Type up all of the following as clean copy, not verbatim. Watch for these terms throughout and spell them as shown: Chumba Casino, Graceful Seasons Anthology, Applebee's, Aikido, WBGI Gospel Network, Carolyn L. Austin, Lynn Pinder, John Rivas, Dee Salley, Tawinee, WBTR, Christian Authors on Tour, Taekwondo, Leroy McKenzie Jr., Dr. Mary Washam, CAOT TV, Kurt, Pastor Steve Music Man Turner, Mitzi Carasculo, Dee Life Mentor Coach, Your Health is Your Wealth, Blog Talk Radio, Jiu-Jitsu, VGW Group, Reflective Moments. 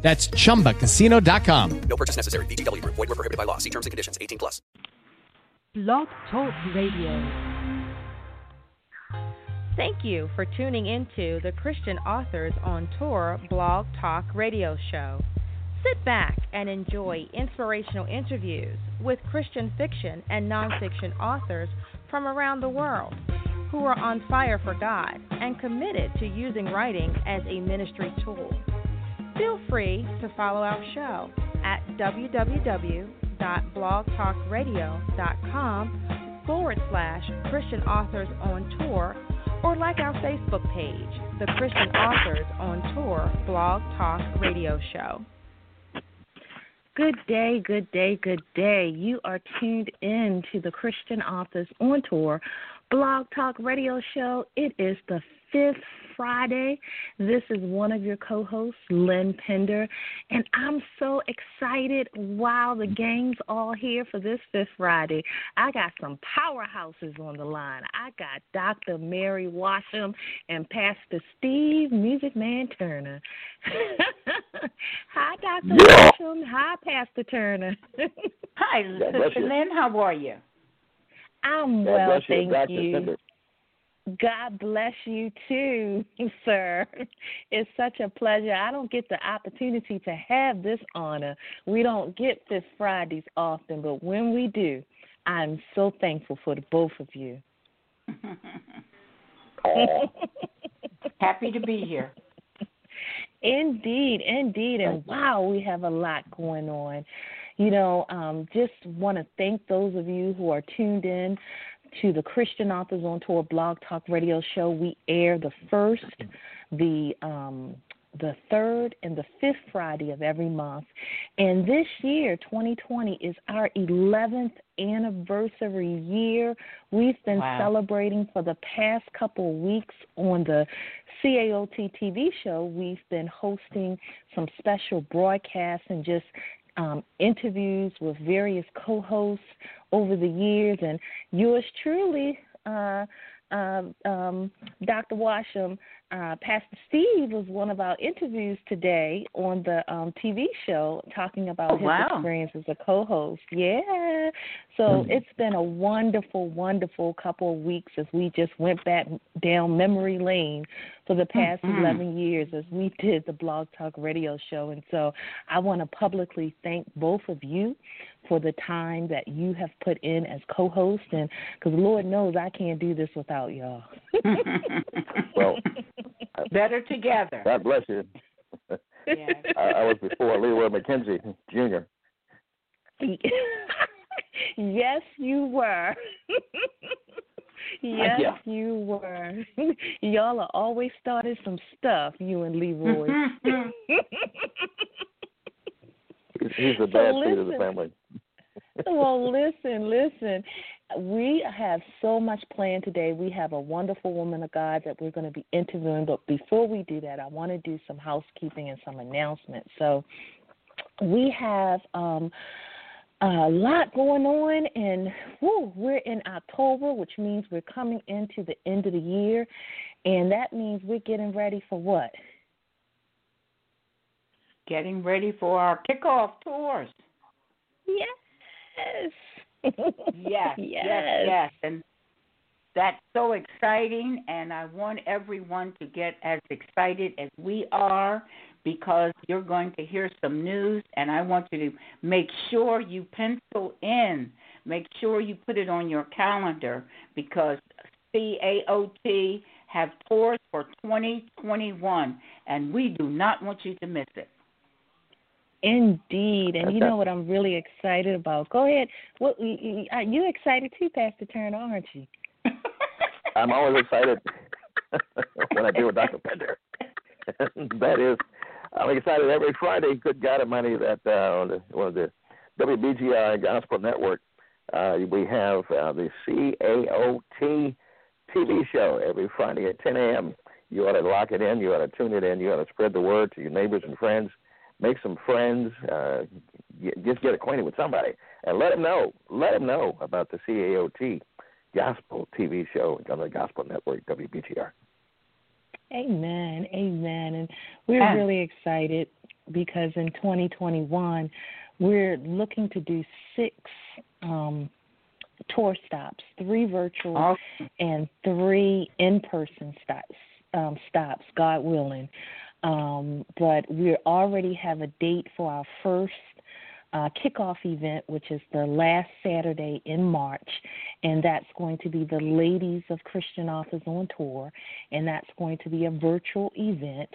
That's ChumbaCasino.com. No purchase necessary. VGW Group. Void where prohibited by law. See terms and conditions. 18+. Blog Talk Radio. Thank you for tuning into the Christian Authors on Tour Blog Talk Radio show. Sit back and enjoy inspirational interviews with Christian fiction and nonfiction authors from around the world who are on fire for God and committed to using writing as a ministry tool. Feel free to follow our show at www.blogtalkradio.com/Christian Authors on Tour or like our Facebook page, The Christian Authors on Tour Blog Talk Radio Show. Good day, good day, good day. You are tuned in to the Christian Authors on Tour Blog Talk Radio Show. It is the 5th Friday. This is one of your co-hosts, Lynn Pinder, and I'm so excited. Wow, the gang's all here for this 5th Friday. I got some powerhouses on the line. I got Dr. Mary Washam and Pastor Steve Music Man Turner. Hi, Dr. Washam. Hi, Pastor Turner. Hi, Sister Lynn. How are you? I'm well, thank you. God bless you too, sir. It's such a pleasure. I don't get the opportunity to have this honor. We don't get 5th Fridays often, but when we do, I'm so thankful for the both of you. Happy to be here. Indeed, indeed. And wow, we have a lot going on. You know, just want to thank those of you who are tuned in to the Christian Authors on Tour Blog Talk Radio Show. We air the 1st, the 3rd, and the 5th Friday of every month. And this year, 2020, is our 11th anniversary year. We've been celebrating for the past couple weeks on the CAOT TV show. We've been hosting some special broadcasts and just interviews with various co-hosts over the years, and yours truly, Dr. Washam, Pastor Steve was one of our interviews today on the TV show talking about his experience as a co-host. Yeah. So it's been a wonderful, wonderful couple of weeks as we just went back down memory lane for the past 11 years as we did the Blog Talk Radio show. And so I want to publicly thank both of you for the time that you have put in as co-host, and because Lord knows I can't do this without y'all. Well, better together. God bless you. Yes. I was before Leroy McKenzie Jr. Yes, you were. Yes, you were. Y'all are always starting some stuff, you and Leroy. He's the bad seed of the family. Well, listen. We have so much planned today. We have a wonderful woman of God that we're going to be interviewing. But before we do that, I want to do some housekeeping and some announcements. So we have a lot going on, and we're in October, which means we're coming into the end of the year. And that means we're getting ready for what? Getting ready for our kickoff tours. Yes. Yes. And that's so exciting, and I want everyone to get as excited as we are, because you're going to hear some news, and I want you to make sure you pencil in, make sure you put it on your calendar, because CAOT have tours for 2021, and we do not want you to miss it. Indeed, and you know what I'm really excited about. Go ahead. What are you excited too, Pastor Turner, aren't you? I'm always excited when I deal with Dr. Pender. That is, I'm excited every Friday, good God Almighty, that one of the WBGI Gospel Network, we have the CAOT TV show every Friday at 10 a.m. You ought to lock it in. You ought to tune it in. You ought to spread the word to your neighbors and friends. Make some friends. Just get acquainted with somebody and let them know. Let them know about the CAOT Gospel TV show on the Gospel Network, WBTR. Amen. Amen. And we're really excited because in 2021, we're looking to do 6 tour stops, 3 virtual and 3 in-person stops, God willing. But we already have a date for our first kickoff event, which is the last Saturday in March, and that's going to be the Ladies of Christian Authors on Tour, and that's going to be a virtual event.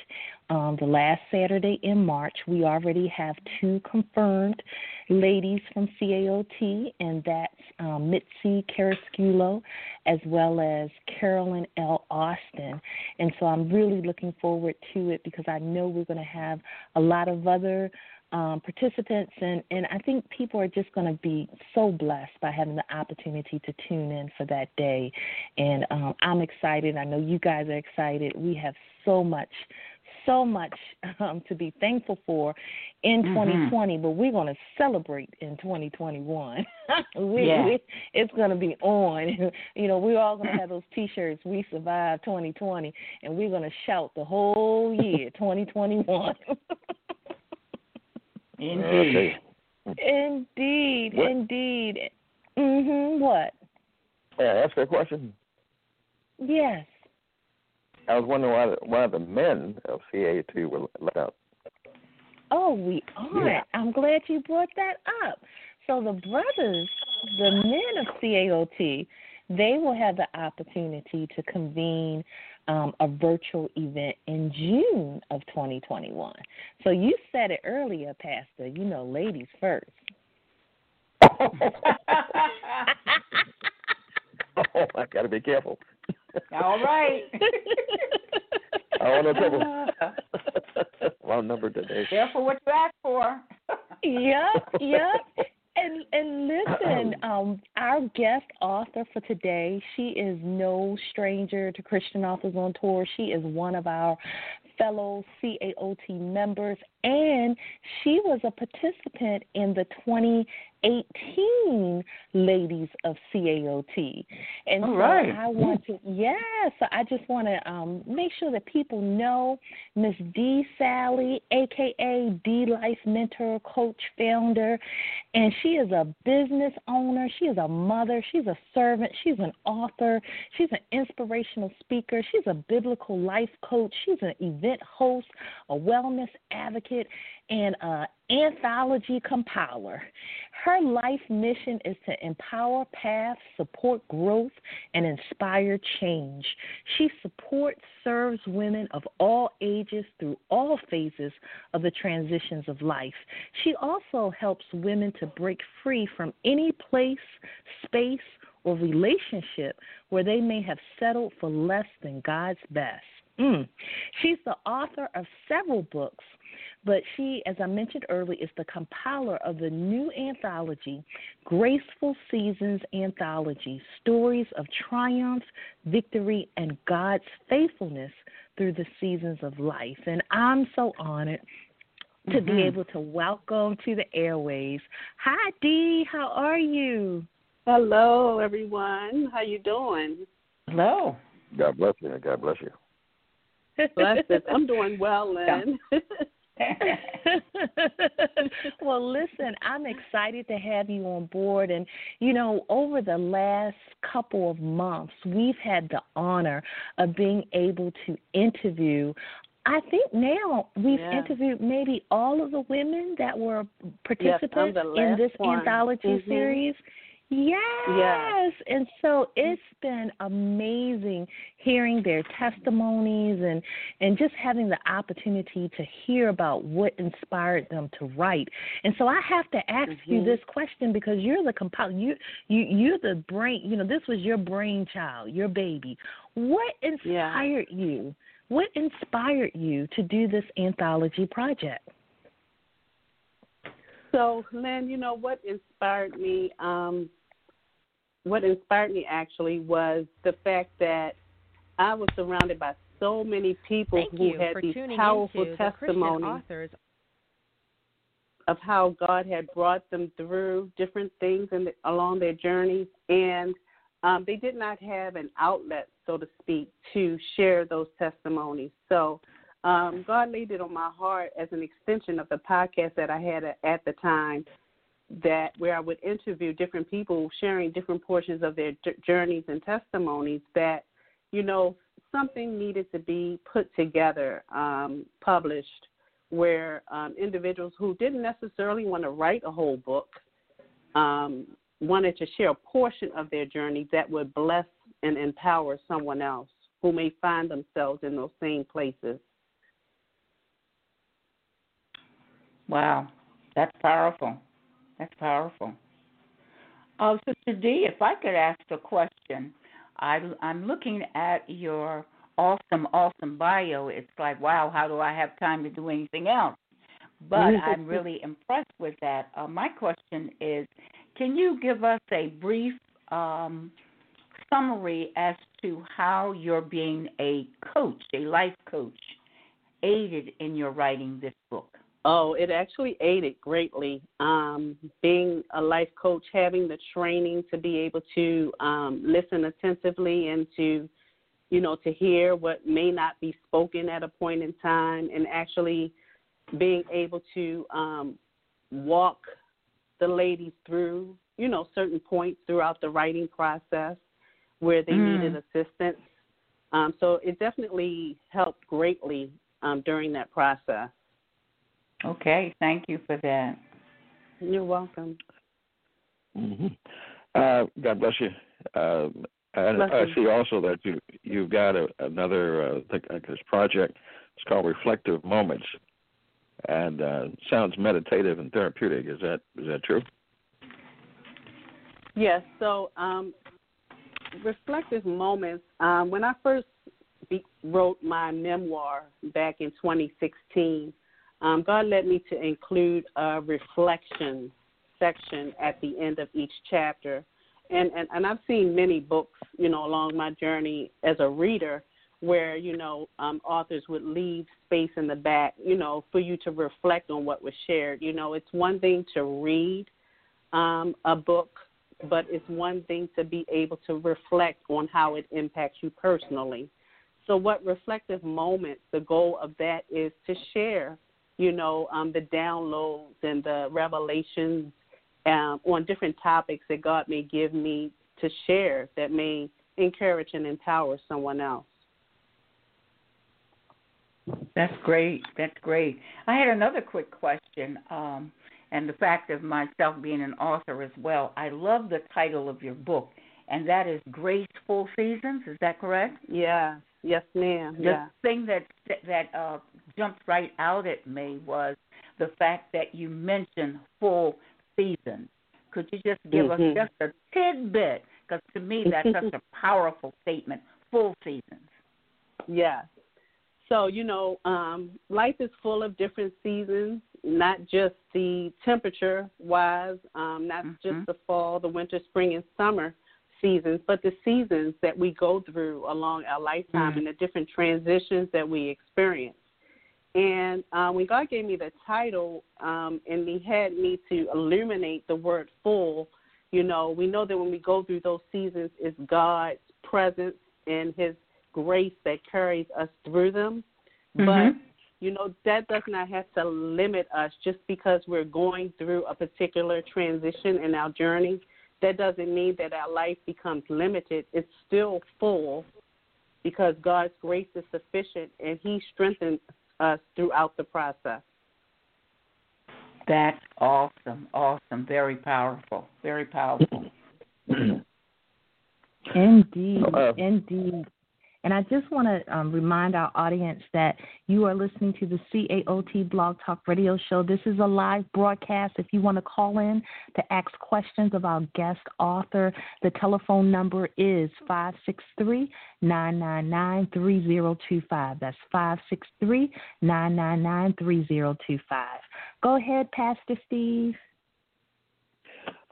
The last Saturday in March, we already have 2 confirmed ladies from CAOT, and that's Mitzi Carasculo as well as Carolyn L. Austin. And so I'm really looking forward to it because I know we're going to have a lot of other participants, and I think people are just going to be so blessed by having the opportunity to tune in for that day. And I'm excited. I know you guys are excited. We have so much to be thankful for in 2020, but we're going to celebrate in 2021. It's going to be on. You know, we're all going to have those T-shirts, we survived 2020, and we're going to shout the whole year, 2021. Indeed. Indeed. What? Yeah, ask a question. Yes. I was wondering why the men of CAOT were let out. Oh, we aren't. Yeah. I'm glad you brought that up. So the brothers, the men of CAOT, they will have the opportunity to convene a virtual event in June of 2021. So you said it earlier, Pastor. You know, ladies first. Oh, I got to be careful. All right. I want no trouble. Wrong number today. Careful what you ask for. Yep. And listen, our guest author for today, she is no stranger to Christian Authors on Tour. She is one of our fellow CAOT members, and she was a participant in the 2018 Ladies of CAOT. And I just want to make sure that people know Miss Dee Salley, a.k.a. Dee Life Mentor Coach founder, and she is a business owner, she is a mother, she's a servant, she's an author, she's an inspirational speaker, she's a biblical life coach, she's an event host, a wellness advocate, and an anthology compiler. Her life mission is to empower paths, support growth, and inspire change. She supports, serves women of all ages through all phases of the transitions of life. She also helps women to break free from any place, space, or relationship where they may have settled for less than God's best. She's the author of several books, but she, as I mentioned earlier, is the compiler of the new anthology, Graceful Seasons Anthology, Stories of Triumph, Victory, and God's Faithfulness Through the Seasons of Life. And I'm so honored to be able to welcome to the airwaves. Hi, Dee. How are you? Hello, everyone. How you doing? Hello. God bless you. God bless you. I'm doing well, Lynn. Well, listen, I'm excited to have you on board. And, you know, over the last couple of months, we've had the honor of being able to interview, I think now we've interviewed maybe all of the women that were participants in this anthology series. Yes, and so it's been amazing hearing their testimonies and just having the opportunity to hear about what inspired them to write. And so I have to ask you this question because you're the you're the brain. You know, this was your brainchild, your baby. What inspired you? What inspired you to do this anthology project? So, Lynn, you know, what inspired me was the fact that I was surrounded by so many people who had these powerful testimonies of how God had brought them through different things along their journey, and they did not have an outlet, so to speak, to share those testimonies. So God laid it on my heart as an extension of the podcast that I had at the time, that where I would interview different people sharing different portions of their journeys and testimonies, that, you know, something needed to be put together, published, where individuals who didn't necessarily want to write a whole book wanted to share a portion of their journey that would bless and empower someone else who may find themselves in those same places. Wow, that's powerful. That's powerful. Sister Dee, if I could ask a question, I'm looking at your awesome bio. It's like, wow, how do I have time to do anything else? But I'm really impressed with that. My question is, can you give us a brief summary as to how you're being a coach, a life coach, aided in your writing this book? Oh, it actually aided greatly. Being a life coach, having the training to be able to listen attentively and to, you know, to hear what may not be spoken at a point in time, and actually being able to walk the ladies through, you know, certain points throughout the writing process where they needed assistance. So it definitely helped greatly during that process. Okay, thank you for that. You're welcome. Mm-hmm. God bless you. I see also that you've got another this project. It's called Reflective Moments, and sounds meditative and therapeutic. Is that true? Yes. So Reflective Moments. When I first wrote my memoir back in 2016, God led me to include a reflection section at the end of each chapter. And I've seen many books, you know, along my journey as a reader where, you know, authors would leave space in the back, you know, for you to reflect on what was shared. You know, it's one thing to read a book, but it's one thing to be able to reflect on how it impacts you personally. So what Reflective Moments, the goal of that is to share, you know, the downloads and the revelations on different topics that God may give me to share that may encourage and empower someone else. That's great. That's great. I had another quick question, and the fact of myself being an author as well. I love the title of your book, and that is Graceful Seasons. Is that correct? Yeah. Yes, ma'am. The thing that jumped right out at me was the fact that you mentioned full season. Could you just give us just a tidbit? Because to me, that's such a powerful statement. Full seasons. Yeah. So, you know, life is full of different seasons, not just the temperature-wise, not just the fall, the winter, spring, and summer seasons, but the seasons that we go through along our lifetime and the different transitions that we experience. And when God gave me the title and he had me to illuminate the word full, you know, we know that when we go through those seasons, it's God's presence and his grace that carries us through them. But, you know, that does not have to limit us just because we're going through a particular transition in our journey. That doesn't mean that our life becomes limited. It's still full because God's grace is sufficient and he strengthens us throughout the process. That's awesome. Awesome. Very powerful. Very powerful. Indeed. And I just want to remind our audience that you are listening to the CAOT Blog Talk Radio Show. This is a live broadcast. If you want to call in to ask questions of our guest author, the telephone number is 563-999-3025. That's 563-999-3025. Go ahead, Pastor Steve.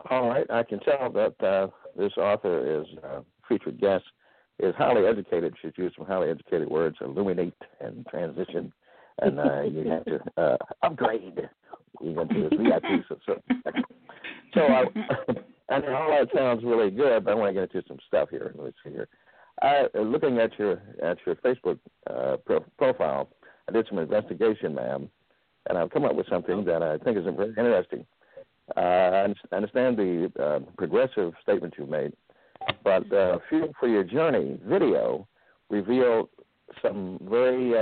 All right. I can tell that this author is a featured guest. Is highly educated, should use some highly educated words, illuminate and transition, and you have to upgrade. You got to this VIP. So I mean, all that sounds really good, but I want to get into some stuff here. Let's see here. Looking at your Facebook profile, I did some investigation, ma'am, and I've come up with something that I think is very interesting. I understand the progressive statement you made. But Fuel for Your Journey video revealed some very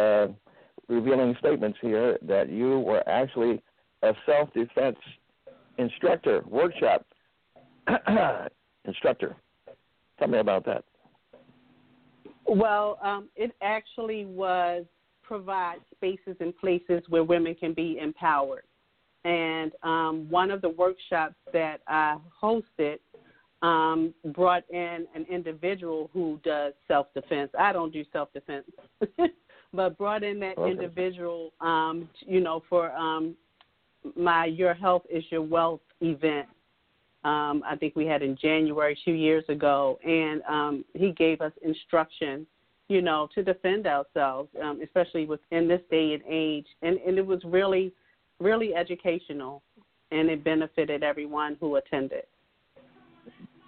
revealing statements here that you were actually a self-defense instructor, workshop instructor. Tell me about that. Well, it actually was provide spaces and places where women can be empowered. And one of the workshops that I hosted brought in an individual who does self-defense. I don't do self-defense, but brought in that individual, for my Your Health is Your Wealth event. I think we had in January 2 years ago, and he gave us instruction, to defend ourselves, especially within this day and age. And it was really, really educational, and it benefited everyone who attended.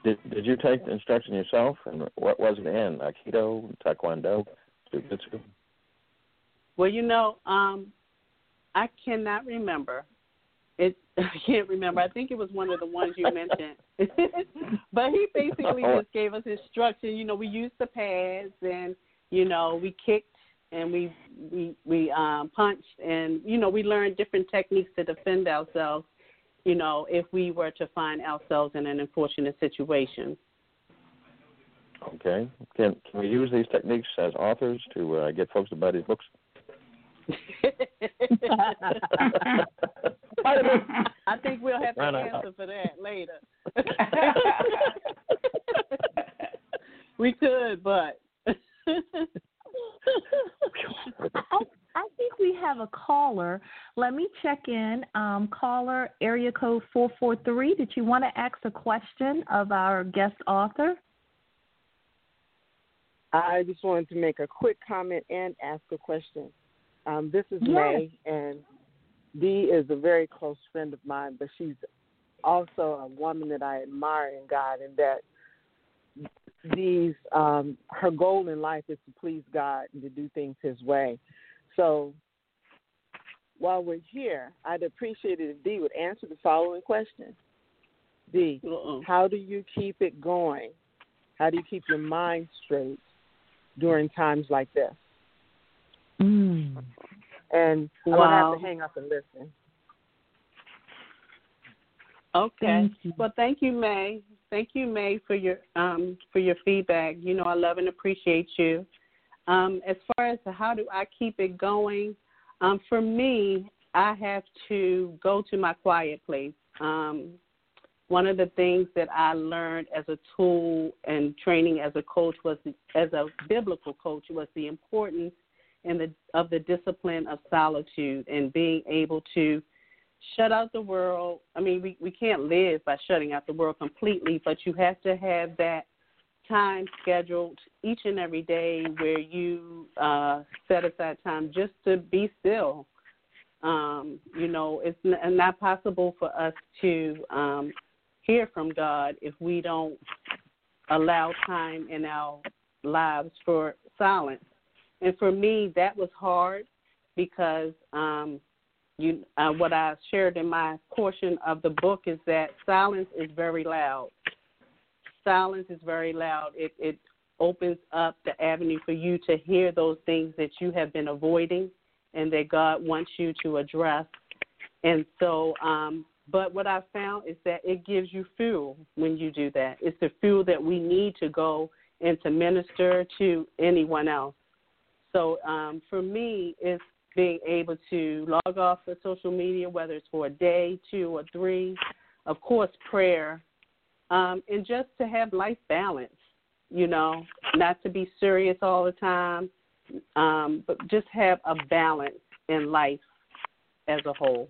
Did you take the instruction yourself, and what was it in, Aikido, Taekwondo, Jiu-Jitsu? Well, I cannot remember. I think it was one of the ones you mentioned. But he basically just gave us instruction. We used the pads, and, we kicked, and we punched, and, we learned different techniques to defend ourselves. If we were to find ourselves in an unfortunate situation. Okay. Can we use these techniques as authors to get folks to buy these books? I think we'll have to answer for that later. We could, but... I think we have a caller. Let me check in. Caller, area code 443. Did you want to ask a question of our guest author? I just wanted to make a quick comment and ask a question. This is May, and Dee is a very close friend of mine, but she's also a woman that I admire in God, and that her goal in life is to please God and to do things His way. So while we're here, I'd appreciate it if Dee would answer the following question. Dee, how do you keep it going? How do you keep your mind straight during times like this? And I'm going to have to hang up and listen. Okay. Well, thank you, May. Thank you, May, for your feedback. I love and appreciate you. As far as how do I keep it going, for me, I have to go to my quiet place. One of the things that I learned as a tool and training as a coach as a biblical coach was the importance of the discipline of solitude and being able to shut out the world. I mean, we can't live by shutting out the world completely, but you have to have that time scheduled each and every day where you set aside time just to be still. It's not possible for us to hear from God if we don't allow time in our lives for silence. And for me, that was hard because what I shared in my portion of the book is that silence is very loud. Silence is very loud. It opens up the avenue for you to hear those things that you have been avoiding and that God wants you to address. And so, but what I found is that it gives you fuel when you do that. It's the fuel that we need to go and to minister to anyone else. So for me, it's being able to log off of social media, whether it's for a day, 2 or 3, of course, prayer, and just to have life balance, you know, not to be serious all the time, but just have a balance in life as a whole.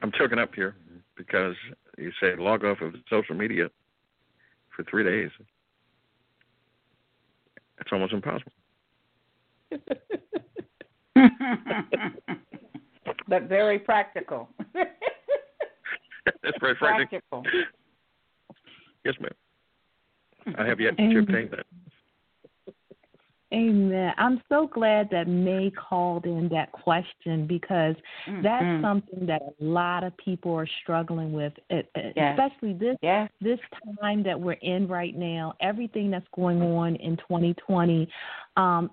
I'm choking up here because you say log off of social media for 3 days. It's almost impossible. But very practical. That's very practical. Yes, ma'am. I have yet to obtain that. Amen. I'm so glad that May called in that question because that's something that a lot of people are struggling with, especially this time that we're in right now. Everything that's going on in 2020,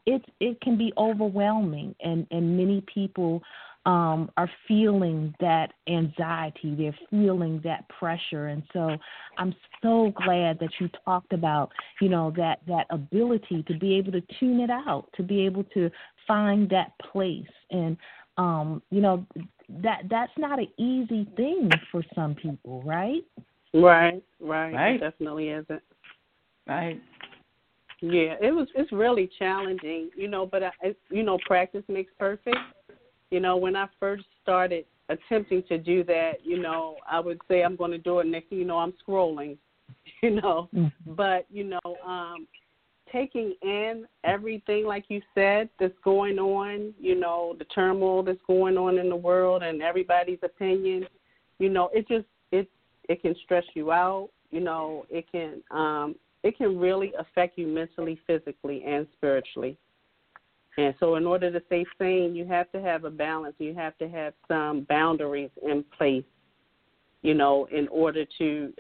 it can be overwhelming, and many people are feeling that anxiety. They're feeling that pressure. And so I'm so glad that you talked about, you know, that ability to be able to tune it out, to be able to find that place. And, you know, that's not an easy thing for some people, right? Right. It definitely isn't. Right. Yeah, it's really challenging, you know, but, practice makes perfect. You know, when I first started attempting to do that, you know, I would say I'm going to do it next, you know, I'm scrolling, you know. But, you know, taking in everything, like you said, that's going on, you know, the turmoil that's going on in the world and everybody's opinion, you know, it can stress you out. You know, it can really affect you mentally, physically, and spiritually. And so in order to stay sane, you have to have a balance. You have to have some boundaries in place, you know, in order to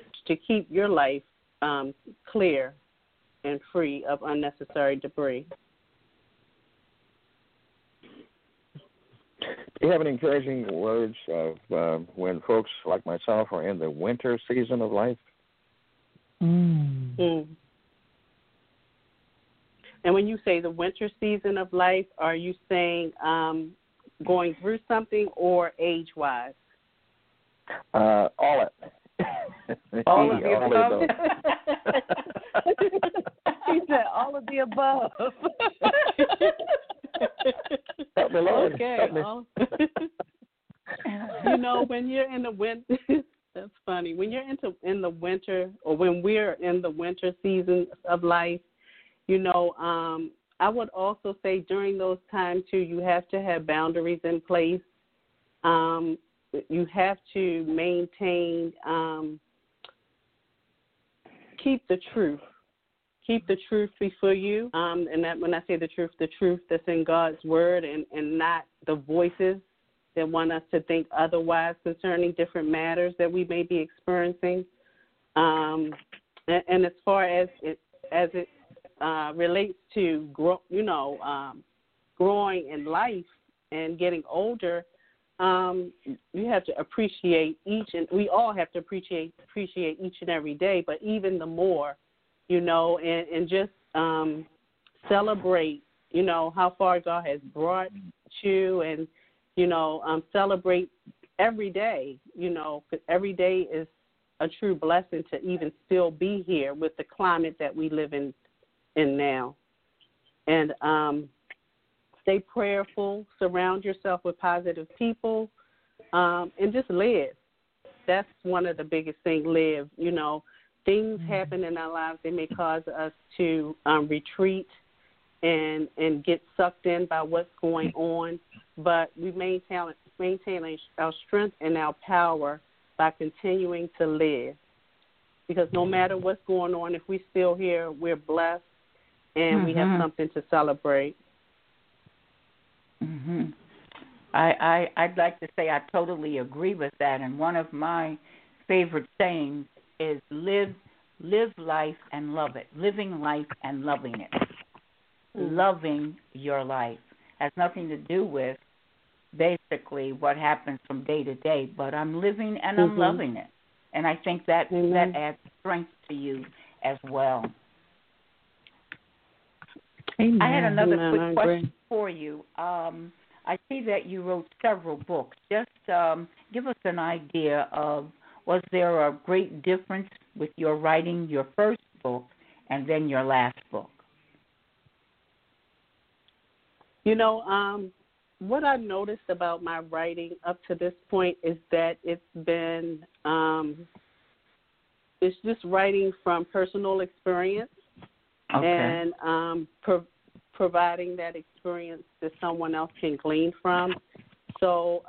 keep your life clear and free of unnecessary debris. Do you have any encouraging words of when folks like myself are in the winter season of life? And when you say the winter season of life, are you saying going through something or age-wise? All it. All of the above. He said all of the above. Okay. You know, when you're in the winter, that's funny. When you're in the winter, or when we're in the winter season of life, you know, I would also say during those times, too, you have to have boundaries in place. You have to maintain, keep the truth before you. And that, when I say the truth that's in God's word and not the voices that want us to think otherwise concerning different matters that we may be experiencing. And as far as it relates to growing in life and getting older, you have to appreciate each, and we all have to appreciate each and every day, but even the more, you know, and just celebrate, you know, how far God has brought you, and you know, celebrate every day, you know, because every day is a true blessing to even still be here with the climate that we live in now. And stay prayerful, surround yourself with positive people, and just live. That's one of the biggest things, live. You know, things happen in our lives. They may cause us to retreat and get sucked in by what's going on, but we maintain our strength and our power by continuing to live. Because no matter what's going on, if we're still here, we're blessed. And we have something to celebrate. I'd like to say I totally agree with that. And one of my favorite sayings is live life and love it. Living life and loving it. Loving your life has nothing to do with basically what happens from day to day, but I'm living and I'm loving it. And I think that that adds strength to you as well. Amen. I had another quick question for you. I see that you wrote several books. Just give us an idea of, was there a great difference with your writing your first book and then your last book? You know, what I noticed about my writing up to this point is that it's been, it's just writing from personal experience and providing that experience that someone else can glean from. So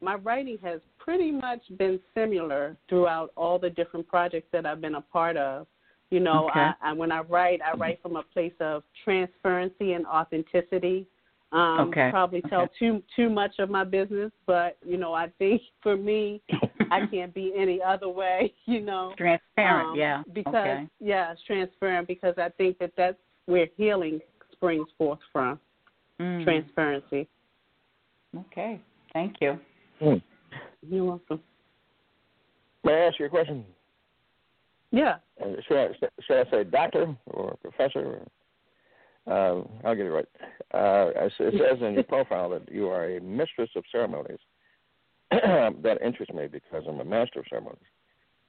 my writing has pretty much been similar throughout all the different projects that I've been a part of. You know, when I write from a place of transparency and authenticity. Probably tell too much of my business, but, you know, I think for me, I can't be any other way, you know. Transparent, because, yeah, it's transparent because I think that that's where healing springs forth from, transparency. Okay. Thank you. You're welcome. May I ask you a question? Yeah. Should I say doctor or professor or? I'll get it right. It says in your profile that you are a mistress of ceremonies. That interests me because I'm a master of ceremonies.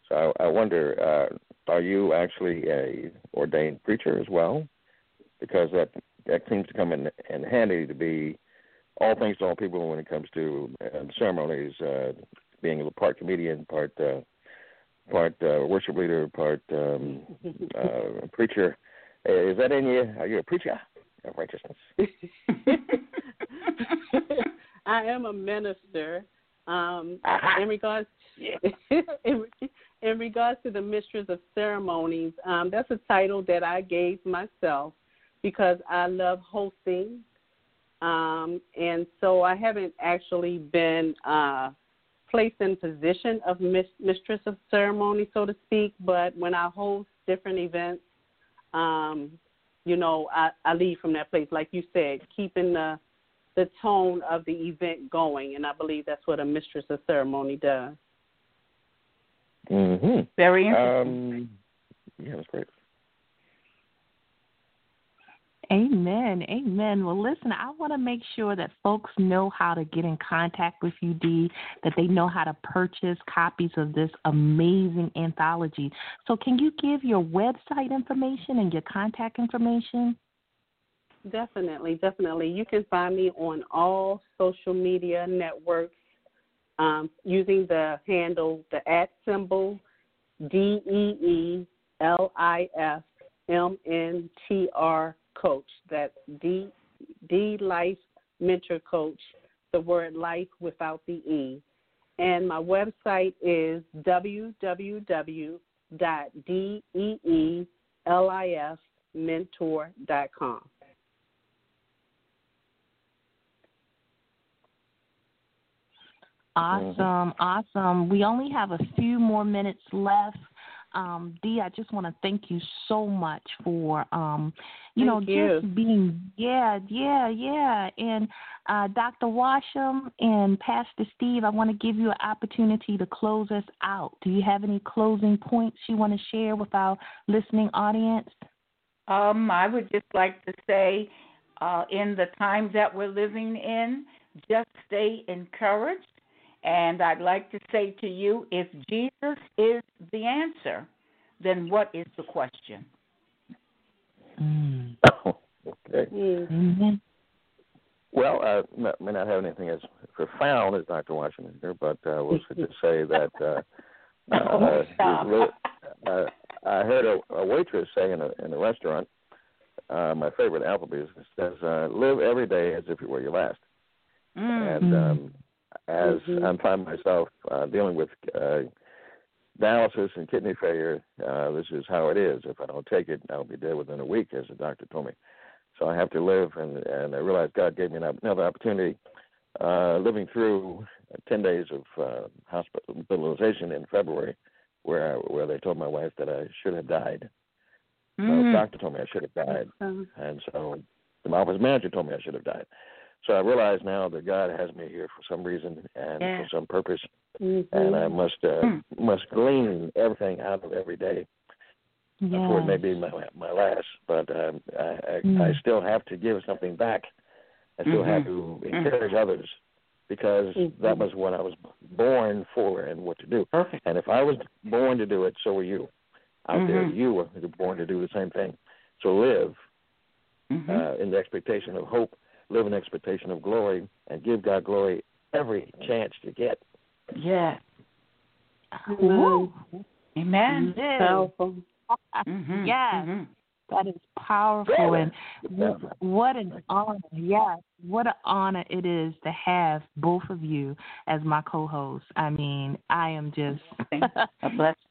So I wonder, are you actually a ordained preacher as well? Because that seems to come in handy to be all things to all people when it comes to ceremonies, being a part comedian, part worship leader, part preacher. Is that in you? Are you a preacher of righteousness? I am a minister. In regards to the mistress of ceremonies, that's a title that I gave myself because I love hosting, and so I haven't actually been placed in position of mistress of ceremony, so to speak. But when I host different events, you know, I lead from that place, like you said, keeping the tone of the event going, and I believe that's what a mistress of ceremony does. Mm-hmm. Very interesting. Yeah, that's great. Amen, amen. Well, listen, I want to make sure that folks know how to get in contact with you, Dee, that they know how to purchase copies of this amazing anthology. So can you give your website information and your contact information? Definitely. You can find me on all social media networks using the handle, the @ DeeLifMntr Coach. That's Dee Life Mentor Coach, the word life without the E. And my website is www.deelifmentor.com. Awesome. We only have a few more minutes left. Dee, I just want to thank you so much for, just being, And Dr. Washam and Pastor Steve, I want to give you an opportunity to close us out. Do you have any closing points you want to share with our listening audience? I would just like to say, in the time that we're living in, just stay encouraged. And I'd like to say to you, if Jesus is the answer, then what is the question? Okay. Mm-hmm. Well, I may not have anything as profound as Dr. Washington here, but we'll just say that I heard a waitress say in a restaurant, my favorite Applebee's, it says, live every day as if it were your last. Mm-hmm. And as I find myself dealing with dialysis and kidney failure, this is how it is. If I don't take it, I'll be dead within a week, as the doctor told me. So I have to live, and I realized God gave me another opportunity, living through 10 days of hospitalization in February, where they told my wife that I should have died. The doctor told me I should have died, and so the office manager told me I should have died. So I realize now that God has me here for some reason and for some purpose, and I must glean everything out of every day. Before it may be my last, but I still have to give something back. I still have to encourage others, because that was what I was born for and what to do. Perfect. And if I was born to do it, so were you. Out there, you were born to do the same thing. So live in the expectation of hope, live in the expectation of glory, and give God glory every chance you get. Yeah. Amen. Amen. Powerful. That is powerful, and what an honor! Yes, what an honor it is to have both of you as my co-hosts. I mean, I am just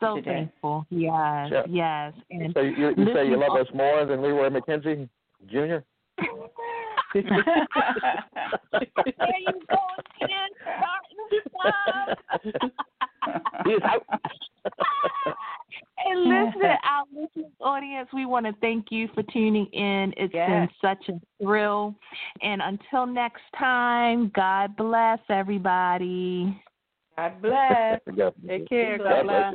so thankful. Yes, yes. And so you say you love us more than Leroy McKenzie Jr. There you go again, starting to And listen, our listening audience, we want to thank you for tuning in. It's been such a thrill. And until next time, God bless everybody. God bless. Take care. God bless.